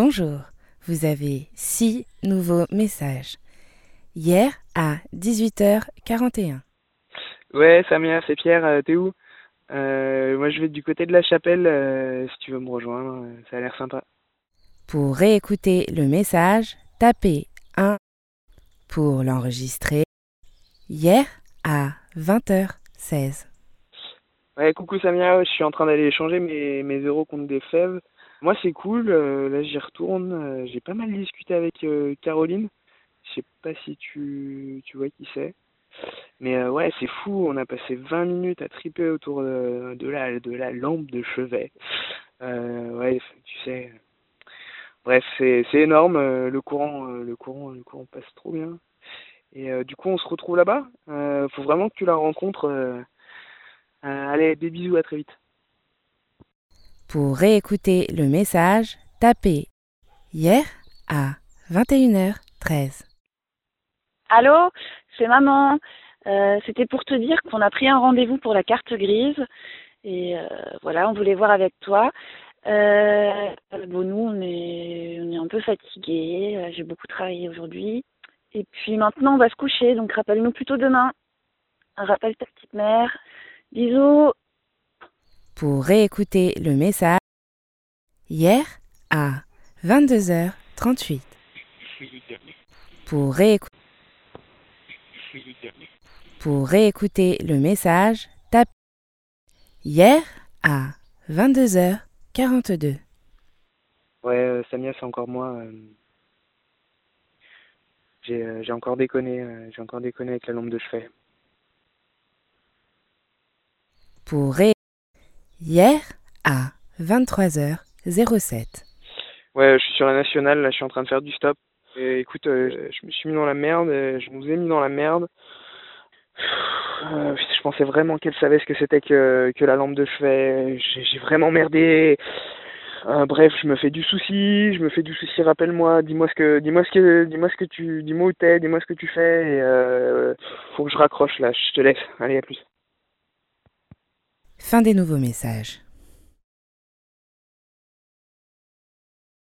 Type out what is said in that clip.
Bonjour, vous avez 6 nouveaux messages. Hier à 18h41. Ouais, Samia, c'est Pierre, t'es où ? Moi, je vais du côté de la chapelle, si tu veux me rejoindre, ça a l'air sympa. Pour réécouter le message, tapez 1 pour l'enregistrer. Hier à 20h16. Ouais, coucou Samia, je suis en train d'aller échanger mes euros contre des fèves. Moi, c'est cool, là, j'y retourne. J'ai pas mal discuté avec Caroline. Je sais pas si tu vois qui c'est. Mais ouais, c'est fou, on a passé 20 minutes à triper autour de la lampe de chevet. Ouais, tu sais... Bref, c'est énorme, le courant passe trop bien. Et du coup, on se retrouve là-bas. Faut vraiment que tu la rencontres. Allez, des bisous, à très vite. Pour réécouter le message, tapez hier à 21h13. Allô, c'est maman. C'était pour te dire qu'on a pris un rendez-vous pour la carte grise. Et voilà, on voulait voir avec toi. Bon, nous, on est un peu fatigués. J'ai beaucoup travaillé aujourd'hui. Et puis maintenant, on va se coucher. Donc, rappelle-nous plutôt demain. Rappelle ta petite mère. Bisous. Pour réécouter le message, hier à 22h38. Pour réécouter le message, tape hier à 22h42. Ouais, Samia, c'est encore moi. J'ai encore déconné avec la lampe de chevet. Hier à 23h07. Ouais, je suis sur la nationale, là, je suis en train de faire du stop. Et, écoute, je nous ai mis dans la merde. Je pensais vraiment qu'elle savait ce que c'était que la lampe de chevet. J'ai vraiment merdé. Bref, je me fais du souci. Rappelle-moi, dis-moi où t'es, dis-moi ce que tu fais. Et, faut que je raccroche là. Je te laisse. Allez, à plus. Fin des nouveaux messages.